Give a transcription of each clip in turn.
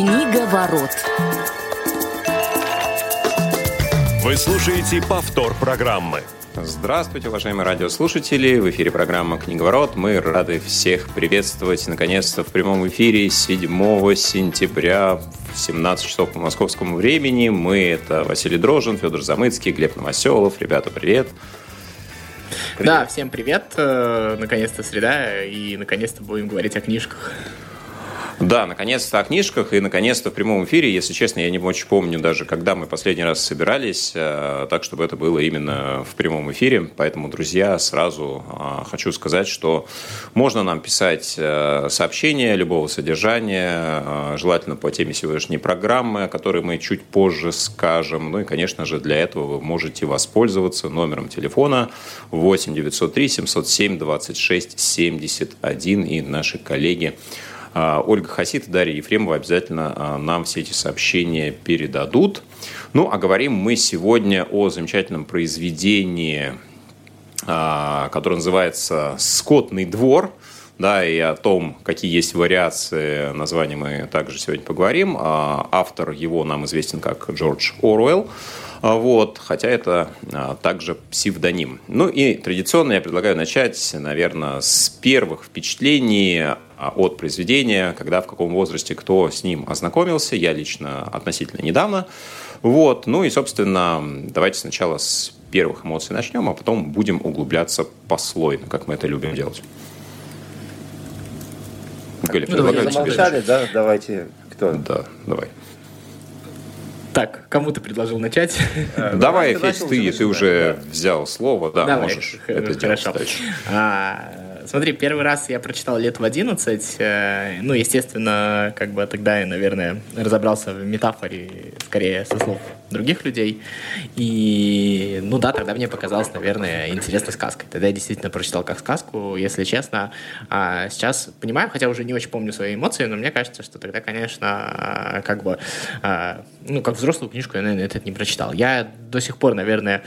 Книговорот. Вы слушаете повтор программы. Здравствуйте, уважаемые радиослушатели. В эфире программа «Книговорот». Мы рады всех приветствовать. Наконец-то в прямом эфире 7 сентября в 17 часов по московскому времени. Мы – это Василий Дрожин, Федор Замыцкий, Глеб Новоселов. Ребята, привет. Привет. Да, всем привет. Наконец-то среда, и наконец-то будем говорить о книжках. Да, наконец-то о книжках и, наконец-то, в прямом эфире. Если честно, я не очень помню даже, когда мы последний раз собирались, так, чтобы это было именно в прямом эфире. Поэтому, друзья, сразу хочу сказать, что можно нам писать сообщения любого содержания, желательно по теме сегодняшней программы, о которой мы чуть позже скажем. Ну и, конечно же, для этого вы можете воспользоваться номером телефона 8-903-707-26-71. И наши коллеги Ольга Хасит и Дарья Ефремова обязательно нам все эти сообщения передадут. Ну, а говорим мы сегодня о замечательном произведении, которое называется «Скотный двор». Да, и о том, какие есть вариации названия, мы также сегодня поговорим. Автор его нам известен как Джордж Оруэлл. Вот, хотя это также псевдоним. Ну и традиционно я предлагаю начать, наверное, с первых впечатлений от произведения, когда, в каком возрасте, кто с ним ознакомился. Я лично относительно недавно. Вот, ну и, собственно, давайте сначала с первых эмоций начнем, а потом будем углубляться послойно, как мы это любим делать. Галик, предлагаю тебе. Замолчали, да? Давайте. Кто? Да, давай. Так, кому ты предложил начать? Давай, Федь, ты уже взял слово, да, давай, можешь это сделать. Смотри, первый раз я прочитал лет в 11, ну, естественно, как бы тогда я, наверное, разобрался в метафоре, скорее, со слов других людей, и, ну да, тогда мне показалось, наверное, интересной сказкой. Тогда я действительно прочитал как сказку, если честно. Сейчас понимаю, хотя уже не очень помню свои эмоции, но мне кажется, что тогда, конечно, как бы, ну, как взрослую книжку я, наверное, это не прочитал. Я до сих пор, наверное...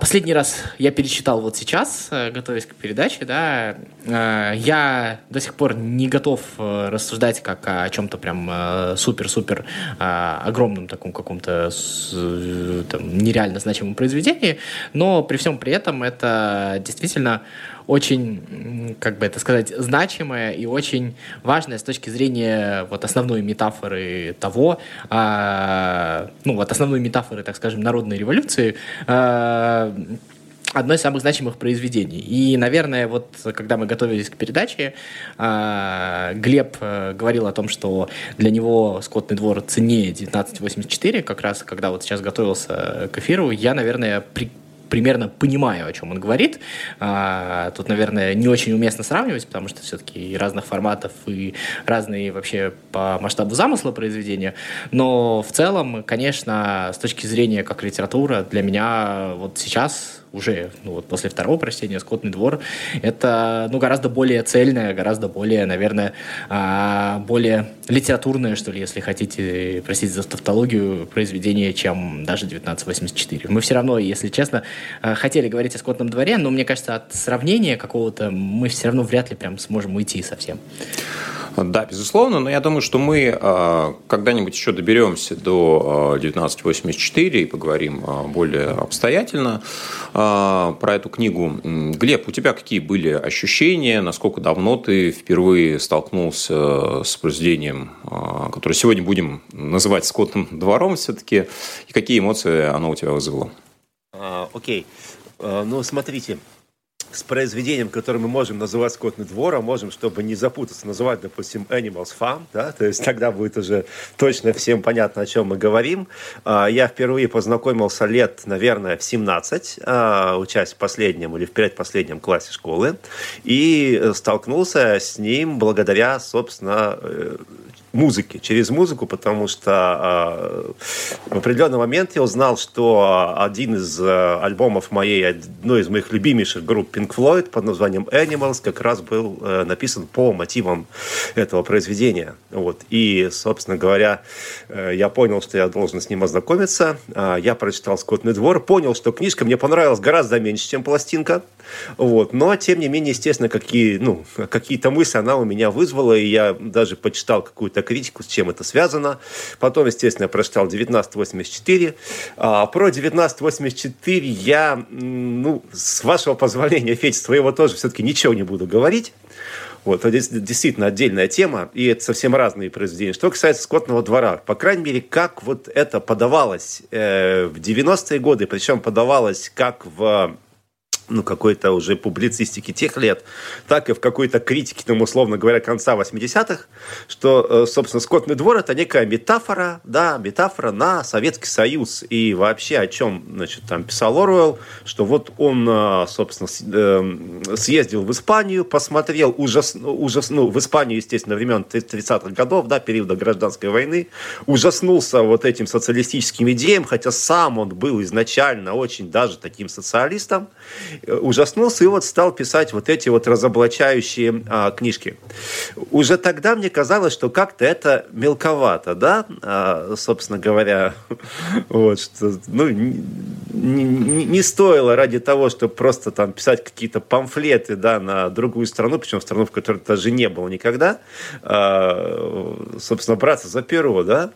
Последний раз я перечитал вот сейчас, готовясь к передаче, да, я до сих пор не готов рассуждать как о чем-то прям супер-супер огромном таком каком-то там, нереально значимом произведении, но при всем при этом это действительно очень, как бы это сказать, значимое и очень важное с точки зрения вот основной метафоры того, ну вот основной метафоры, так скажем, народной революции, одно из самых значимых произведений. И, наверное, вот когда мы готовились к передаче, Глеб говорил о том, что для него «Скотный двор» ценнее 1984, как раз когда вот сейчас готовился к эфиру, я, наверное, примерно понимаю, о чем он говорит. Тут, наверное, не очень уместно сравнивать, потому что все-таки разных форматов и разные вообще по масштабу замысла произведения. Но в целом, конечно, с точки зрения как литература, для меня вот сейчас... уже, ну, вот после второго прочтения «Скотный двор» это, ну, гораздо более цельное, гораздо более, наверное, более литературное, что ли, если хотите, простите за тавтологию, произведение, чем даже 1984. Мы все равно, если честно, хотели говорить о «Скотном дворе», но, мне кажется, от сравнения какого-то мы все равно вряд ли прям сможем уйти совсем. Да, безусловно, но я думаю, что мы когда-нибудь еще доберемся до 1984 и поговорим более обстоятельно про эту книгу. Глеб, у тебя какие были ощущения? Насколько давно ты впервые столкнулся с произведением, которое сегодня будем называть «Скотным двором» все-таки? И какие эмоции оно у тебя вызвало? Окей. Ну, смотрите. С произведением, которое мы можем называть «Скотный двор», а можем, чтобы не запутаться, называть, допустим, «Animals Farm», да, то есть тогда будет уже точно всем понятно, о чем мы говорим. Я впервые познакомился лет, наверное, в 17, учась в последнем или в предпоследнем классе школы, и столкнулся с ним благодаря, собственно, музыки, через музыку, потому что в определенный момент я узнал, что один из альбомов одной из моих любимейших групп Pink Floyd под названием Animals как раз был написан по мотивам этого произведения. Вот. И, собственно говоря, я понял, что я должен с ним ознакомиться. Я прочитал «Скотный двор», понял, что книжка мне понравилась гораздо меньше, чем пластинка. Вот. Но, тем не менее, естественно, какие-то мысли она у меня вызвала, и я даже почитал какую-то критику, с чем это связано. Потом, естественно, я прочитал 1984. Про 1984 я, с вашего позволения, Федь, с твоего тоже все-таки ничего не буду говорить. Вот, это действительно отдельная тема, и это совсем разные произведения. Что касается «Скотного двора», по крайней мере, как вот это подавалось в 90-е годы, причем подавалось как в какой-то уже публицистике тех лет, так и в какой-то критике, условно говоря, конца 80-х, что, собственно, «Скотный двор» — это некая метафора, да, метафора на Советский Союз. И вообще, о чем, писал Оруэлл, что вот он, собственно, съездил в Испанию, посмотрел в Испанию, естественно, времен 30-х годов, да, периода гражданской войны, ужаснулся вот этим социалистическим идеям, хотя сам он был изначально очень даже таким социалистом, ужаснулся и стал писать вот эти разоблачающие книжки. Уже тогда мне казалось, что как-то это мелковато, да, собственно говоря, что, не стоило ради того, чтобы просто там писать какие-то памфлеты, да, на другую страну, причем страну, в которой даже не было никогда, собственно, браться за перо, да.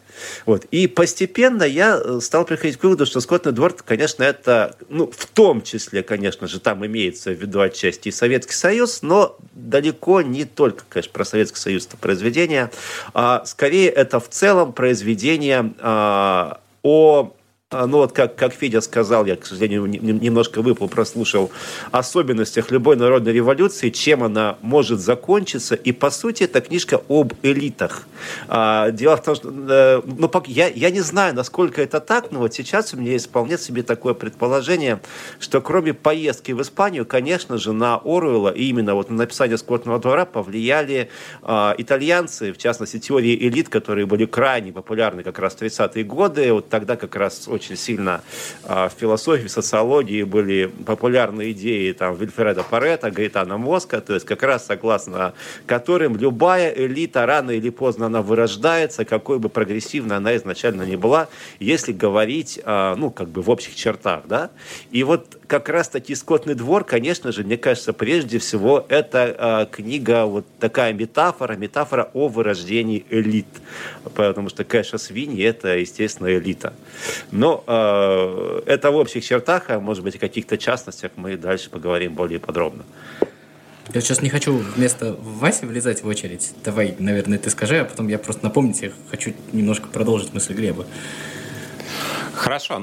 Вот. И постепенно я стал приходить к выводу, что «Скотный двор», конечно, это, в том числе, конечно же, там имеется в виду отчасти и Советский Союз, но далеко не только, конечно, про Советский Союз это произведение, а скорее это в целом произведение о... как Федя сказал, я, к сожалению, немножко прослушал особенностях любой народной революции, чем она может закончиться. И, по сути, это книжка об элитах. Дело в том, что... я не знаю, насколько это так, но вот сейчас у меня есть вполне себе такое предположение, что кроме поездки в Испанию, конечно же, на Оруэлла и именно на написание «Скотного двора» повлияли итальянцы, в частности, теории элит, которые были крайне популярны как раз в 30-е годы. Вот тогда как раз очень сильно в философии, в социологии были популярны идеи Вильфреда Парето, Гаэтано Моска, то есть как раз согласно которым любая элита рано или поздно она вырождается, какой бы прогрессивной она изначально ни была, если говорить, в общих чертах, да. И вот как раз-таки «Скотный двор», конечно же, мне кажется, прежде всего это книга, такая метафора о вырождении элит, потому что, конечно, свиньи — это, естественно, элита. Но это в общих чертах, а может быть, в каких-то частностях мы дальше поговорим более подробно. Я сейчас не хочу вместо Васи влезать в очередь. Давай, наверное, ты скажи, а потом я просто напомнить, я хочу немножко продолжить мысль Глеба. Хорошо.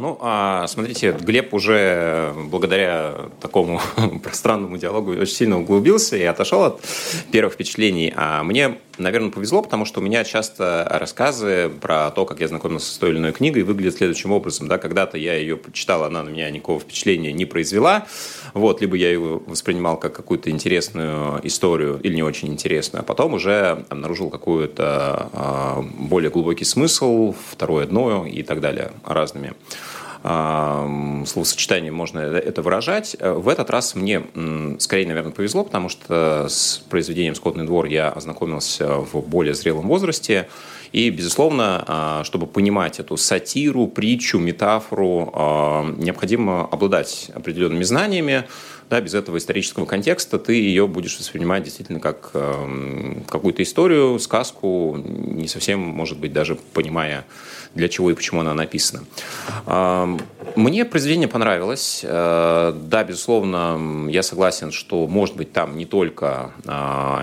Смотрите, Глеб уже благодаря такому пространному диалогу очень сильно углубился и отошел от первых впечатлений. А мне, наверное, повезло, потому что у меня часто рассказы про то, как я знакомился с той или иной книгой, выглядят следующим образом. Да? Когда-то я ее прочитал, она на меня никакого впечатления не произвела. Вот, либо я ее воспринимал как какую-то интересную историю или не очень интересную, а потом уже обнаружил какой-то более глубокий смысл, второе дно и так далее. Разными словосочетанием можно это выражать. В этот раз мне скорее, наверное, повезло, потому что с произведением «Скотный двор» я ознакомился в более зрелом возрасте. И, безусловно, чтобы понимать эту сатиру, притчу, метафору, необходимо обладать определенными знаниями. Да, без этого исторического контекста ты ее будешь воспринимать действительно как какую-то историю, сказку, не совсем, может быть, даже понимая, для чего и почему она написана. Мне произведение понравилось. Да, безусловно, я согласен, что, может быть, там не только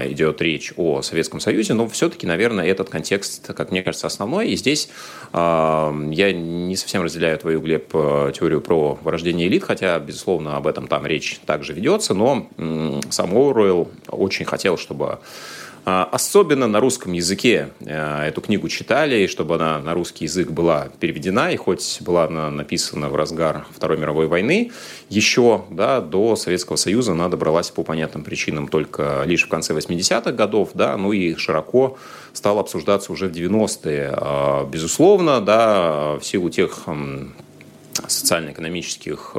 идет речь о Советском Союзе, но все-таки, наверное, этот контекст, как мне кажется, основной. И здесь я не совсем разделяю твою, Глеб, теорию про вырождение элит, хотя, безусловно, об этом там речь также ведется, но сам Оруэлл очень хотел, чтобы особенно на русском языке эту книгу читали, и чтобы она на русский язык была переведена, и хоть была она написана в разгар Второй мировой войны, еще до Советского Союза она добралась по понятным причинам только лишь в конце 80-х годов, и широко стала обсуждаться уже в 90-е. Безусловно, в силу тех социально-экономических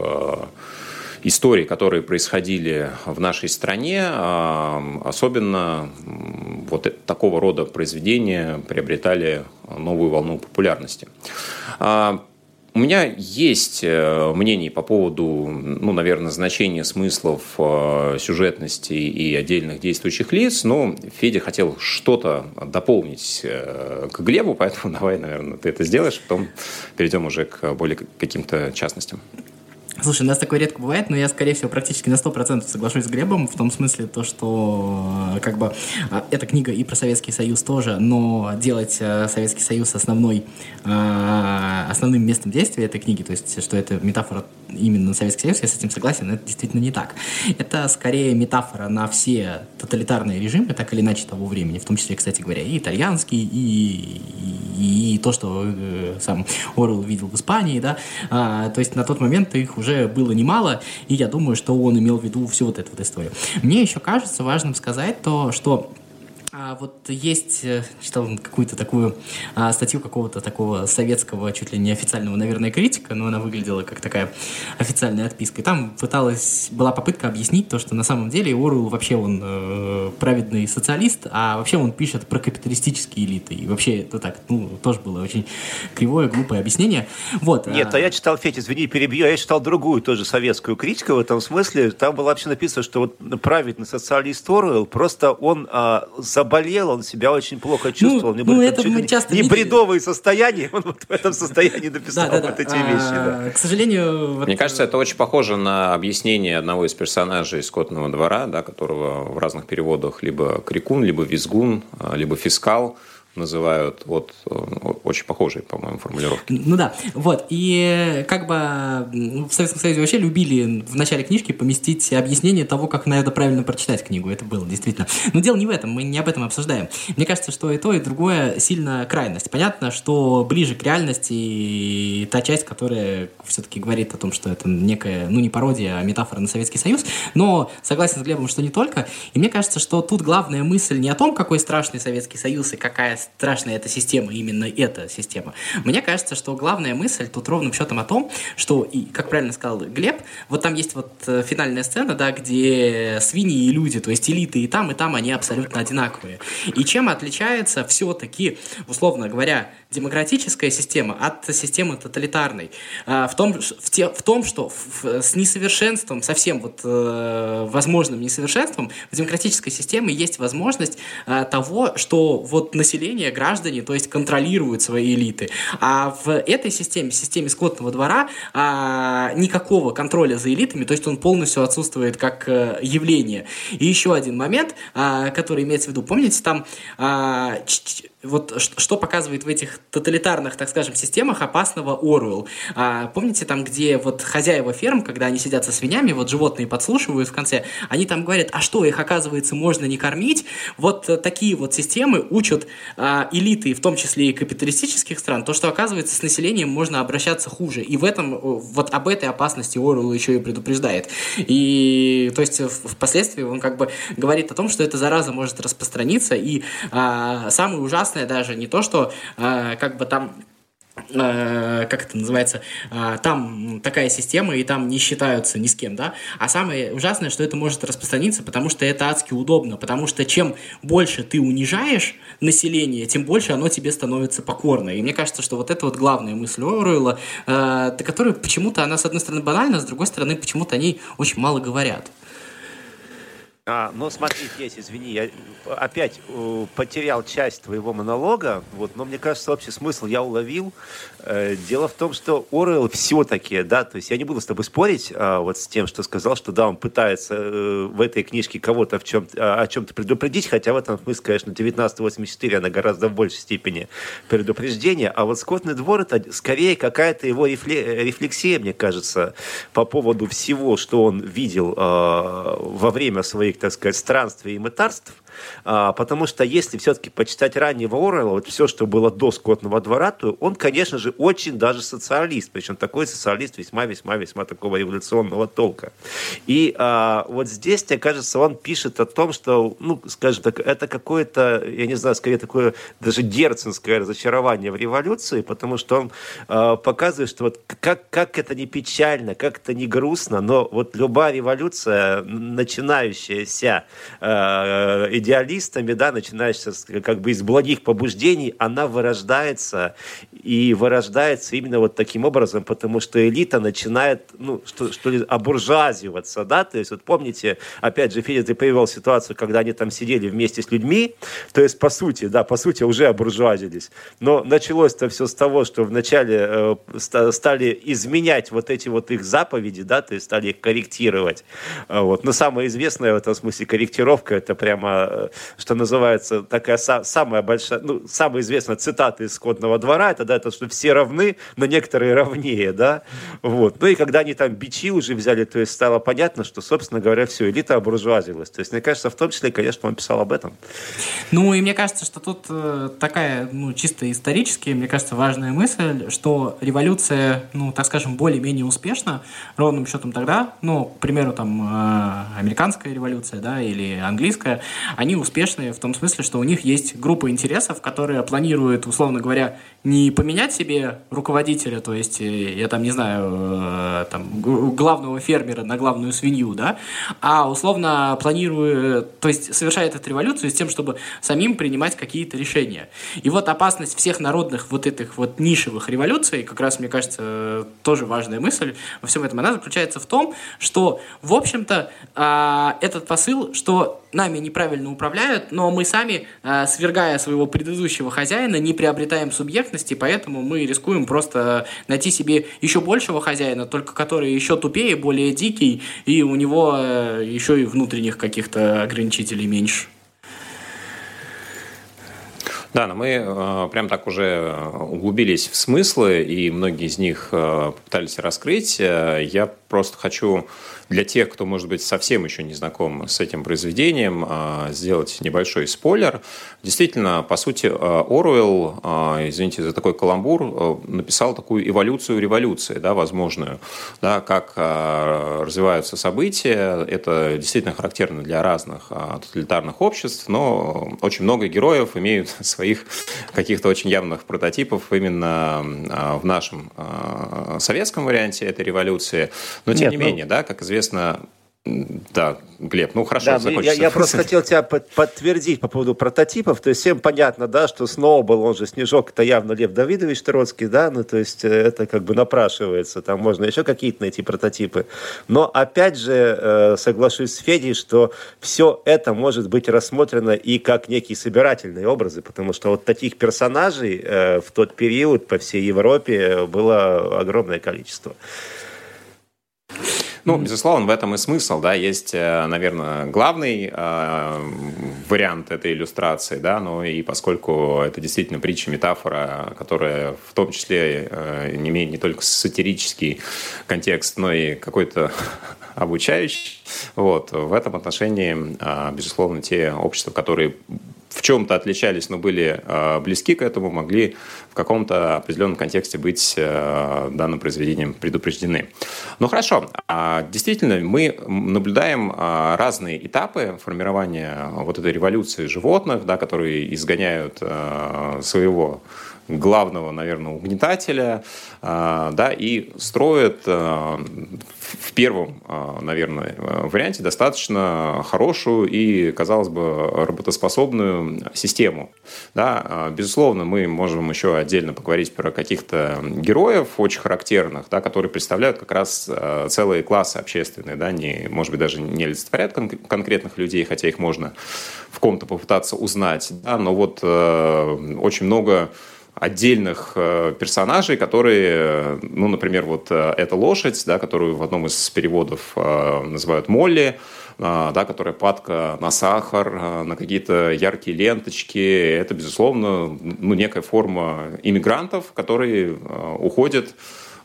истории, которые происходили в нашей стране, особенно такого рода произведения приобретали новую волну популярности. У меня есть мнение по поводу, наверное, значения смыслов, сюжетности и отдельных действующих лиц, но Федя хотел что-то дополнить к Глебу, поэтому давай, наверное, ты это сделаешь, потом перейдем уже к более каким-то частностям. Слушай, у нас такое редко бывает, но я, скорее всего, практически на 100% соглашусь с Глебом, в том смысле то, что эта книга и про Советский Союз тоже, но делать Советский Союз основным местом действия этой книги, то есть, что это метафора именно на Советский Союз, я с этим согласен, но это действительно не так. Это скорее метафора на все тоталитарные режимы, так или иначе, того времени, в том числе, кстати говоря, и итальянский, и то, что сам Оруэлл видел в Испании, да, то есть на тот момент их уже было немало, и я думаю, что он имел в виду всю вот эту вот историю. Мне еще кажется важным сказать то, что читал какую-то такую статью какого-то такого советского, чуть ли не официального, наверное, критика, но она выглядела как такая официальная отписка. И там была попытка объяснить то, что на самом деле Оруэлл вообще он праведный социалист, а вообще он пишет про капиталистические элиты. И вообще это так, тоже было очень кривое, глупое объяснение. Нет, я читал, Федь, извини, перебью, я читал другую тоже советскую критику в этом смысле. Там было вообще написано, что праведный социалист Оруэлл, просто он заболел, он себя очень плохо чувствовал. Бредовые состояния, он в этом состоянии написал эти вещи. К сожалению... Мне кажется, это очень похоже на объяснение одного из персонажей «Скотного двора», да, которого в разных переводах либо крикун, либо визгун, либо фискал называют. Очень похожие, по-моему, формулировки. И в Советском Союзе вообще любили в начале книжки поместить объяснение того, как надо правильно прочитать книгу. Это было действительно. Но дело не в этом, мы не об этом обсуждаем. Мне кажется, что и то, и другое сильно крайность. Понятно, что ближе к реальности и та часть, которая все-таки говорит о том, что это некая, не пародия, а метафора на Советский Союз. Но согласен с Глебом, что не только. И мне кажется, что тут главная мысль не о том, какой страшный Советский Союз и какая страшная эта система, именно эта система. Мне кажется, что главная мысль тут ровным счетом о том, что, и, как правильно сказал Глеб, там есть финальная сцена, да, где свиньи и люди, то есть элиты и там они абсолютно одинаковые. И чем отличается все-таки, условно говоря, демократическая система от системы тоталитарной? В том, что с несовершенством, совсем возможным несовершенством в демократической системе есть возможность того, что население, граждане, то есть контролируют свои элиты. А в этой системе скотного двора, никакого контроля за элитами, то есть он полностью отсутствует как явление. И еще один момент, который имеется в виду, помните, там что показывает в этих тоталитарных, так скажем, системах опасного Оруэлл. Помните там, где хозяева ферм, когда они сидят со свиньями, животные подслушивают в конце, они там говорят, а что, их, оказывается, можно не кормить? Такие системы учат элиты, в том числе и капиталистических стран, то, что, оказывается, с населением можно обращаться хуже. И в этом, об этой опасности Оруэлл еще и предупреждает. И, то есть, впоследствии он говорит о том, что эта зараза может распространиться, и самый ужасный даже не то, что там такая система, и там не считаются ни с кем, да, а самое ужасное, что это может распространиться, потому что это адски удобно, потому что чем больше ты унижаешь население, тем больше оно тебе становится покорно, и мне кажется, что это главная мысль Оруэлла, которая почему-то, она, с одной стороны, банальна, с другой стороны, почему-то о ней очень мало говорят. Смотри, Федь, извини, я опять потерял часть твоего монолога, но мне кажется, общий смысл я уловил. Дело в том, что Оруэлл все-таки, да, то есть я не буду с тобой спорить с тем, что сказал, что да, он пытается в этой книжке кого-то о чем-то предупредить, хотя в этом смысле, конечно, 1984, она гораздо в большей степени предупреждение, а «Скотный двор» — это скорее какая-то его рефлексия, мне кажется, по поводу всего, что он видел во время своей, так сказать, странствий и мытарств, потому что если все-таки почитать раннего Оруэлла, все, что было до «Скотного двора», то он, конечно же, очень даже социалист, причем такой социалист весьма-весьма-весьма такого революционного толка. И здесь, мне кажется, он пишет о том, что, скажем так, это какое-то, я не знаю, скорее такое даже герценское разочарование в революции, потому что он показывает, что как это не печально, как это не грустно, но любая революция, начинающая оказавшаяся идеалистами, да, начинается как бы из благих побуждений, она вырождается и вырождается именно вот таким образом, потому что элита начинает, ну, что ли, обуржуазиваться, да, то есть вот помните, опять же, Федя, ты привел ситуацию, когда они там сидели вместе с людьми, то есть по сути уже обуржуазились, но началось-то все с того, что вначале стали изменять вот эти вот их заповеди, да, то есть стали их корректировать. Вот. Но самое известное в этом смысле корректировка, это прямо, что называется, такая самая большая, ну, самая известная цитата из «Скотного двора», это, да, это что все равны, но некоторые равнее, да, вот. Ну и когда они там бичи уже взяли, то есть стало понятно, что, собственно говоря, все, элита обуржуазилась. То есть, мне кажется, в том числе, конечно, он писал об этом. Ну и мне кажется, что тут такая, ну, чисто исторически, мне кажется, важная мысль, что революция, ну, так скажем, более-менее успешна, ровным счетом тогда, ну, к примеру, там, американская революция, да, или английская, они успешны в том смысле, что у них есть группа интересов, которые планируют, условно говоря, не поменять себе руководителя, то есть, я там, не знаю, там, главного фермера на главную свинью, да, а условно планируют, то есть, совершают эту революцию с тем, чтобы самим принимать какие-то решения. И вот опасность всех народных вот этих вот нишевых революций, как раз, мне кажется, тоже важная мысль во всем этом, она заключается в том, что, в общем-то, этот посыл, что нами неправильно управляют, но мы сами, свергая своего предыдущего хозяина, не приобретаем субъектности, поэтому мы рискуем просто найти себе еще большего хозяина, только который еще тупее, более дикий, и у него еще и внутренних каких-то ограничителей меньше. Да, но мы прям так уже углубились в смыслы, и многие из них пытались раскрыть. Я просто хочу для тех, кто, может быть, совсем еще не знаком с этим произведением, сделать небольшой спойлер. Действительно, по сути, Оруэлл, извините за такой каламбур, написал такую эволюцию революции, да, возможную, да, как развиваются события. Это действительно характерно для разных тоталитарных обществ, но очень много героев имеют своих каких-то очень явных прототипов именно в нашем советском варианте этой революции. Но, тем не менее, да, как известно... Да, Глеб, ну хорошо, да, закончится. Я просто хотел тебя подтвердить по поводу прототипов. То есть всем понятно, да, что Сноуболл, он же Снежок, это явно Лев Давидович Троцкий, да, ну то есть это как бы напрашивается, там можно еще какие-то найти прототипы. Но опять же соглашусь с Федей, что все это может быть рассмотрено и как некие собирательные образы, потому что вот таких персонажей в тот период по всей Европе было огромное количество. Ну, безусловно, в этом и смысл, да, есть, наверное, главный вариант этой иллюстрации, да, но и поскольку это действительно притча, метафора, которая в том числе имеет не только сатирический контекст, но и какой-то обучающий, вот, в этом отношении, безусловно, те общества, которые в чем-то отличались, но были близки к этому, могли в каком-то определенном контексте быть данным произведением предупреждены. Ну хорошо, действительно, мы наблюдаем разные этапы формирования вот этой революции животных, да, которые изгоняют своего главного, наверное, угнетателя, да, и строят в первом, наверное, варианте достаточно хорошую и, казалось бы, работоспособную систему. Да, безусловно, мы можем еще отдельно поговорить про каких-то героев очень характерных, да, которые представляют как раз целые классы общественные, да, не, может быть, даже не олицетворяют конкретных людей, хотя их можно в ком-то попытаться узнать, да, но вот очень много отдельных персонажей, которые, ну, например, вот эта лошадь, да, которую в одном из переводов называют Молли, да, которая падка на сахар, на какие-то яркие ленточки. Это, безусловно, ну, некая форма иммигрантов, которые уходят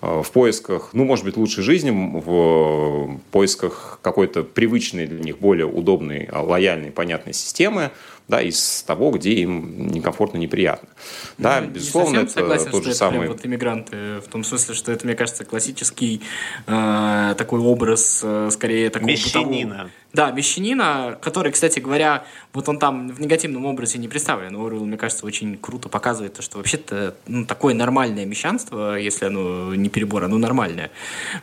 в поисках, ну, может быть, лучшей жизни, в поисках какой-то привычной для них, более удобной, лояльной, понятной системы, да, из того, где им некомфортно, неприятно. Да, ну, безусловно, это согласен, тот же самый... Вот иммигранты, в том смысле, что это, мне кажется, классический такой образ, скорее, такого мещанина. Бытового... Да, мещанина, который, кстати говоря, вот он там в негативном образе не представлен. Оруэлл, мне кажется, очень круто показывает то, что вообще-то такое нормальное мещанство, если оно не перебор, оно нормальное.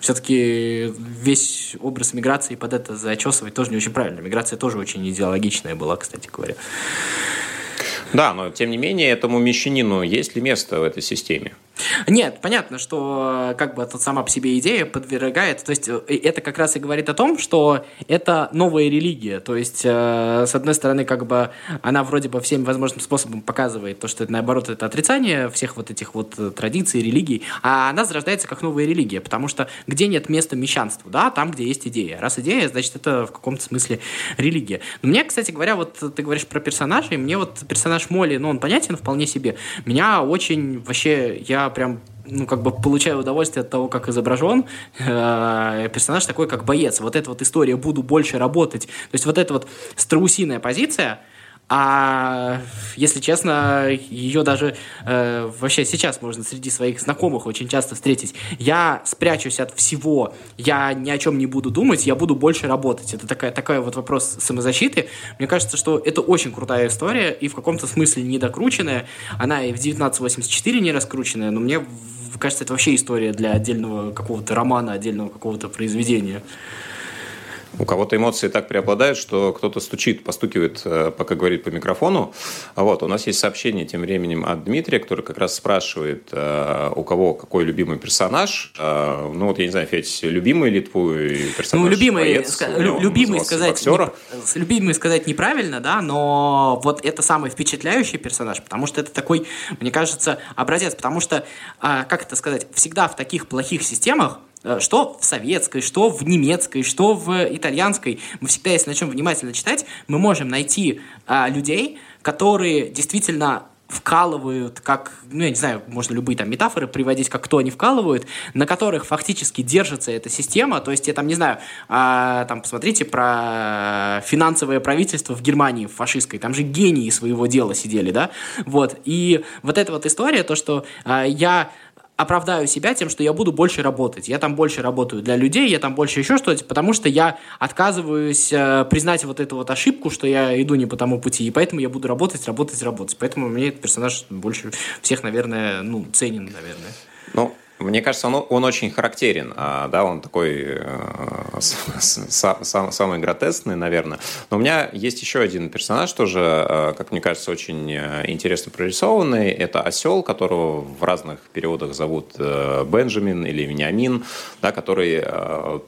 Все-таки весь образ миграции под это зачесывать тоже не очень правильно. Миграция тоже очень идеологичная была, кстати говоря. Да, но тем не менее этому мещанину есть ли место в этой системе? Нет, понятно, что как бы это сама по себе идея подвергает, то есть это как раз и говорит о том, что это новая религия, то есть с одной стороны как бы она вроде бы всем возможным способом показывает то, что это, наоборот, это отрицание всех вот этих вот традиций, религий, а она зарождается как новая религия, потому что где нет места мещанству, да, там, где есть идея. Раз идея, значит, это в каком-то смысле религия. Но мне, кстати говоря, вот ты говоришь про персонажей, мне вот персонаж Молли, ну, он понятен вполне себе, меня очень вообще, я прям, ну, как бы получаю удовольствие от того, как изображен персонаж такой, как боец. Вот эта вот история «буду больше работать». То есть вот эта вот страусиная позиция, а если честно, ее даже вообще сейчас можно среди своих знакомых очень часто встретить. Я спрячусь от всего, я ни о чем не буду думать, я буду больше работать. Это такая вот вопрос самозащиты. Мне кажется, что это очень крутая история и в каком-то смысле недокрученная. Она и в 1984 не раскрученная, но мне кажется, это вообще история для отдельного какого-то романа, отдельного какого-то произведения. У кого-то эмоции так преобладают, что кто-то стучит, постукивает, пока говорит по микрофону. Вот, у нас есть сообщение тем временем от Дмитрия, который как раз спрашивает, у кого какой любимый персонаж. Ну вот, я не знаю, Федь, любимый ли твой персонаж? Ну, любимый сказать неправильно, да, но вот это самый впечатляющий персонаж, потому что это такой, мне кажется, образец, потому что, как это сказать, всегда в таких плохих системах, что в советской, что в немецкой, что в итальянской. Мы всегда, если начнем внимательно читать, мы можем найти людей, которые действительно вкалывают, как, ну, я не знаю, можно любые там метафоры приводить, как кто они вкалывают, на которых фактически держится эта система. То есть, я там не знаю, там посмотрите про финансовое правительство в Германии фашистской, там же гении своего дела сидели, да? Вот. И вот эта вот история, то, что я оправдаю себя тем, что я буду больше работать. Я там больше работаю для людей, я там больше еще что-то, потому что я отказываюсь признать вот эту вот ошибку, что я иду не по тому пути, и поэтому я буду работать. Поэтому мне этот персонаж больше всех, наверное, ну, ценен, наверное. Ну, мне кажется, он очень характерен, да, он такой самый гротескный, наверное. Но у меня есть еще один персонаж тоже, как мне кажется, очень интересно прорисованный. Это осел, которого в разных переводах зовут Бенджамин или Вениамин, да, который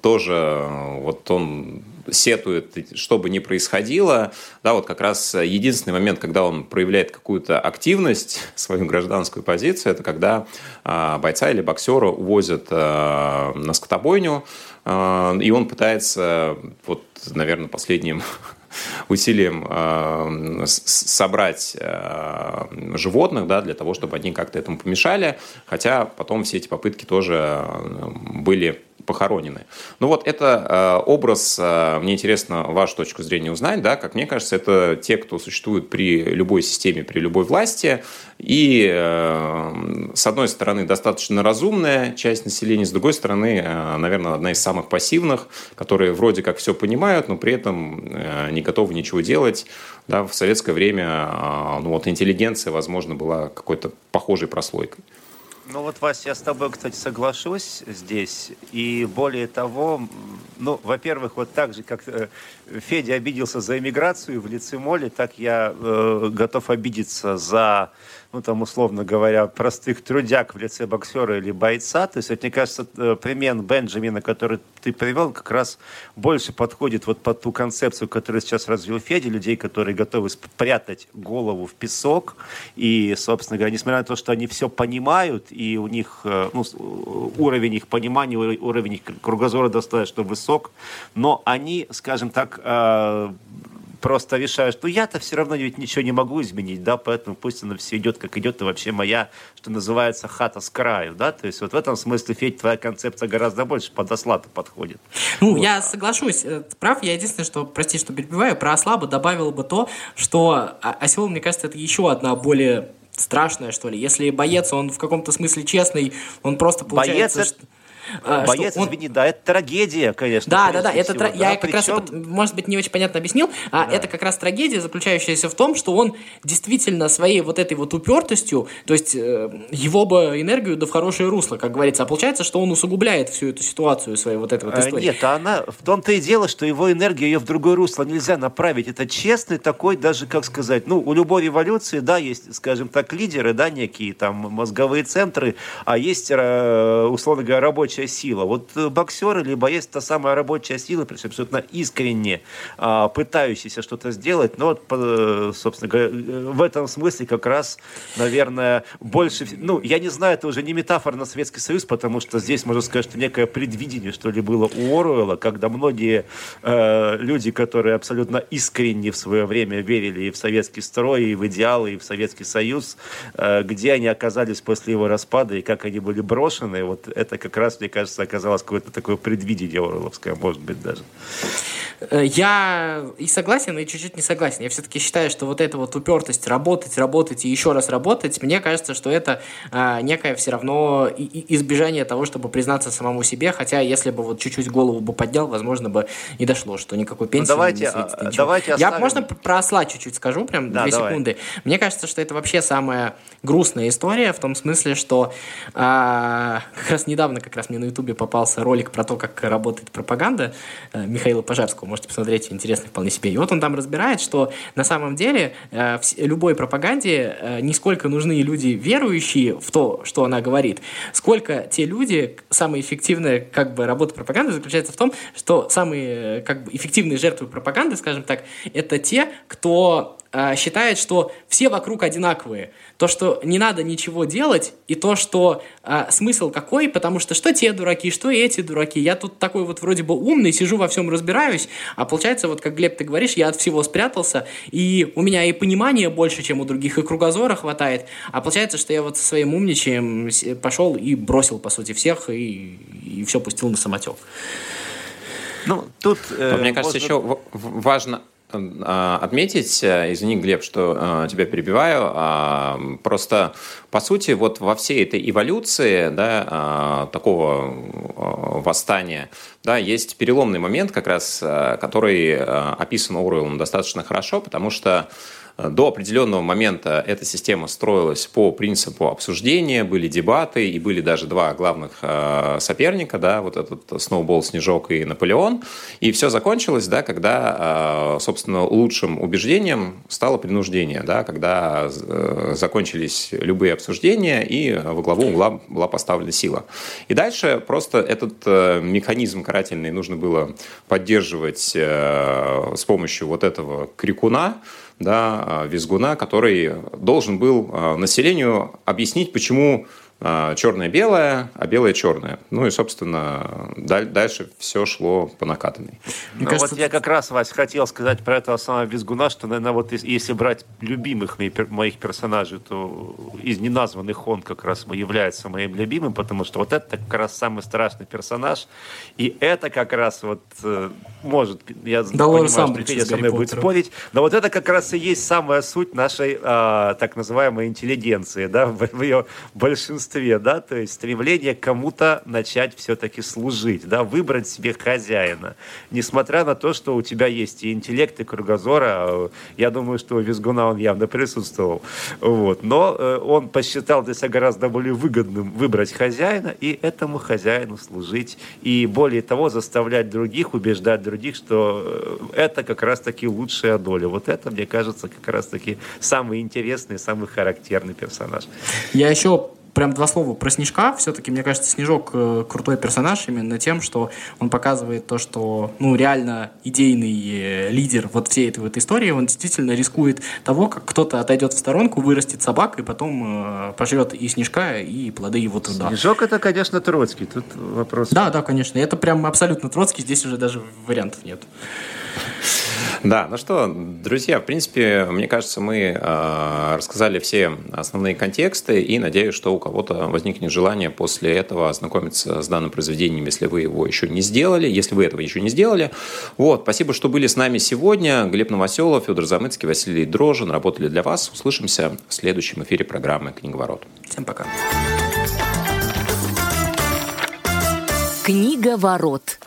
тоже, вот он сетует, что бы ни происходило. Да, вот как раз единственный момент, когда он проявляет какую-то активность, свою гражданскую позицию, это когда бойца или боксера увозят на скотобойню, и он пытается, вот, наверное, последним усилием собрать животных, да, для того, чтобы они как-то этому помешали, хотя потом все эти попытки тоже были похоронены. Ну вот это образ, мне интересно вашу точку зрения узнать, да, как мне кажется, это те, кто существует при любой системе, при любой власти, и с одной стороны достаточно разумная часть населения, с другой стороны, наверное, одна из самых пассивных, которые вроде как все понимают, но при этом не готовы ничего делать. Да, в советское время, ну вот, интеллигенция, возможно, была какой-то похожей прослойкой. Ну вот, Вась, я с тобой, кстати, соглашусь здесь. И более того, ну, во-первых, вот так же, как Федя обиделся за эмиграцию в лице Молли, так я готов обидеться за, ну, там, условно говоря, простых трудяг в лице боксера или бойца. То есть, вот, мне кажется, пример Бенджамина, который ты привел, как раз больше подходит вот под ту концепцию, которую сейчас развил Федя, людей, которые готовы спрятать голову в песок. И, собственно говоря, несмотря на то, что они все понимают, и у них, ну, уровень их понимания, уровень их кругозора достаточно высок, но они, скажем так, просто решаешь, ну я-то все равно ведь ничего не могу изменить, да, поэтому пусть оно все идет, как идет, и вообще моя, что называется, хата с краю, да, то есть вот в этом смысле, Федь, твоя концепция гораздо больше под осла-то подходит. Ну, вот. Я соглашусь, прав, я единственное, что, прости, что перебиваю, про осла бы добавил бы то, что осел, мне кажется, это еще одна более страшная, что ли, если боец, он в каком-то смысле честный, он просто получается... Боец, что он... извини, да, это трагедия, конечно. Да, это всего, я да? как Причем... раз, может быть, не очень понятно объяснил, да. Это как раз трагедия, заключающаяся в том, что он действительно своей вот этой вот упертостью, то есть его бы энергию да в хорошее русло, как говорится, а получается, что он усугубляет всю эту ситуацию своей вот этой вот истории. Нет, она, в том-то и дело, что его энергию, ее в другое русло нельзя направить, это честный такой даже, как сказать, ну, у любой революции, да, есть, скажем так, лидеры, да, некие там мозговые центры, а есть, условно говоря, рабочие сила. Вот боксер или боец — та самая рабочая сила, причем абсолютно искренне пытающийся что-то сделать. Но вот, собственно говоря, в этом смысле как раз, наверное, больше... Ну, я не знаю, это уже не метафора на Советский Союз, потому что здесь, можно сказать, что некое предвидение, что ли, было у Оруэлла, когда многие люди, которые абсолютно искренне в свое время верили и в советский строй, и в идеалы, и в Советский Союз, где они оказались после его распада, и как они были брошены, вот это как раз, мне кажется, оказалось какое-то такое предвидение оруэлловское, может быть, даже. Я и согласен, и чуть-чуть не согласен. Я все-таки считаю, что вот эта вот упертость работать и еще раз работать, мне кажется, что это некое все равно избежание того, чтобы признаться самому себе, хотя если бы вот чуть-чуть голову бы поднял, возможно, бы и дошло, что никакой пенсии не светит. Давайте оставим... Я, можно, про осла чуть-чуть скажу, прям да, 2 секунды. Мне кажется, что это вообще самая грустная история, в том смысле, что как раз недавно мне на Ютубе попался ролик про то, как работает пропаганда Михаила Пожарского. Можете посмотреть, интересно вполне себе. И вот он там разбирает, что на самом деле любой пропаганде не сколько нужны люди, верующие в то, что она говорит, сколько те люди, самая эффективная как бы работа пропаганды заключается в том, что самые как бы эффективные жертвы пропаганды, скажем так, это те, кто... считает, что все вокруг одинаковые. То, что не надо ничего делать, и то, что смысл какой, потому что те дураки, что эти дураки. Я тут такой вот вроде бы умный, сижу во всем разбираюсь, а получается, вот как, Глеб, ты говоришь, я от всего спрятался, и у меня и понимания больше, чем у других, и кругозора хватает, а получается, что я вот со своим умничаем пошел и бросил, по сути, всех, и все пустил на самотек. Ну, тут... Мне кажется, еще важно... отметить, извини, Глеб, что тебя перебиваю, просто, по сути, вот во всей этой эволюции, да, такого восстания, да, есть переломный момент, как раз, который описан Оруэллом достаточно хорошо, потому что до определенного момента эта система строилась по принципу обсуждения, были дебаты, и были даже 2 главных соперника, да, вот этот Сноуболл, Снежок и Наполеон. И все закончилось, да, когда, собственно, лучшим убеждением стало принуждение, да, когда закончились любые обсуждения, и во главу угла была поставлена сила. И дальше просто этот механизм карательный нужно было поддерживать с помощью вот этого крикуна, да, визгуна, который должен был населению объяснить, почему черное белое, а белое черное. Ну и, собственно, дальше все шло по накатанной. Ну, кажется, вот я как раз, Вась, хотел сказать про этого самого визгуна, что, наверное, вот если брать любимых моих персонажей, то из неназванных он как раз является моим любимым, потому что вот это как раз самый страшный персонаж, и это как раз вот может, я да понимаю, что Федя со мной будет спорить, но вот это как раз и есть самая суть нашей так называемой интеллигенции, да, в ее большинстве, да, то есть стремление кому-то начать все-таки служить, да, выбрать себе хозяина. Несмотря на то, что у тебя есть и интеллект, и кругозора, я думаю, что у визгуна он явно присутствовал. Вот. Но он посчитал для себя гораздо более выгодным выбрать хозяина и этому хозяину служить. И более того, заставлять других, убеждать других, что это как раз-таки лучшая доля. Вот это, мне кажется, как раз-таки самый интересный, самый характерный персонаж. Я еще... Прям 2 слова про Снежка. Все-таки, мне кажется, Снежок крутой персонаж именно тем, что он показывает то, что, ну, реально идейный лидер вот всей этой вот истории. Он действительно рискует того, как кто-то отойдет в сторонку, вырастет собак и потом пожрет и Снежка, и плоды его труда. Снежок — это, конечно, Троцкий. Тут вопрос. Да, конечно. Это прям абсолютно Троцкий. Здесь уже даже вариантов нет. Да, ну что, друзья, в принципе, мне кажется, мы рассказали все основные контексты, и надеюсь, что у кого-то возникнет желание после этого ознакомиться с данным произведением, если вы его еще не сделали, если вы этого еще не сделали. Вот, спасибо, что были с нами сегодня. Глеб Новоселов, Федор Замыцкий, Василий Дрожин работали для вас. Услышимся в следующем эфире программы «Книговорот». Всем пока. «Книговорот».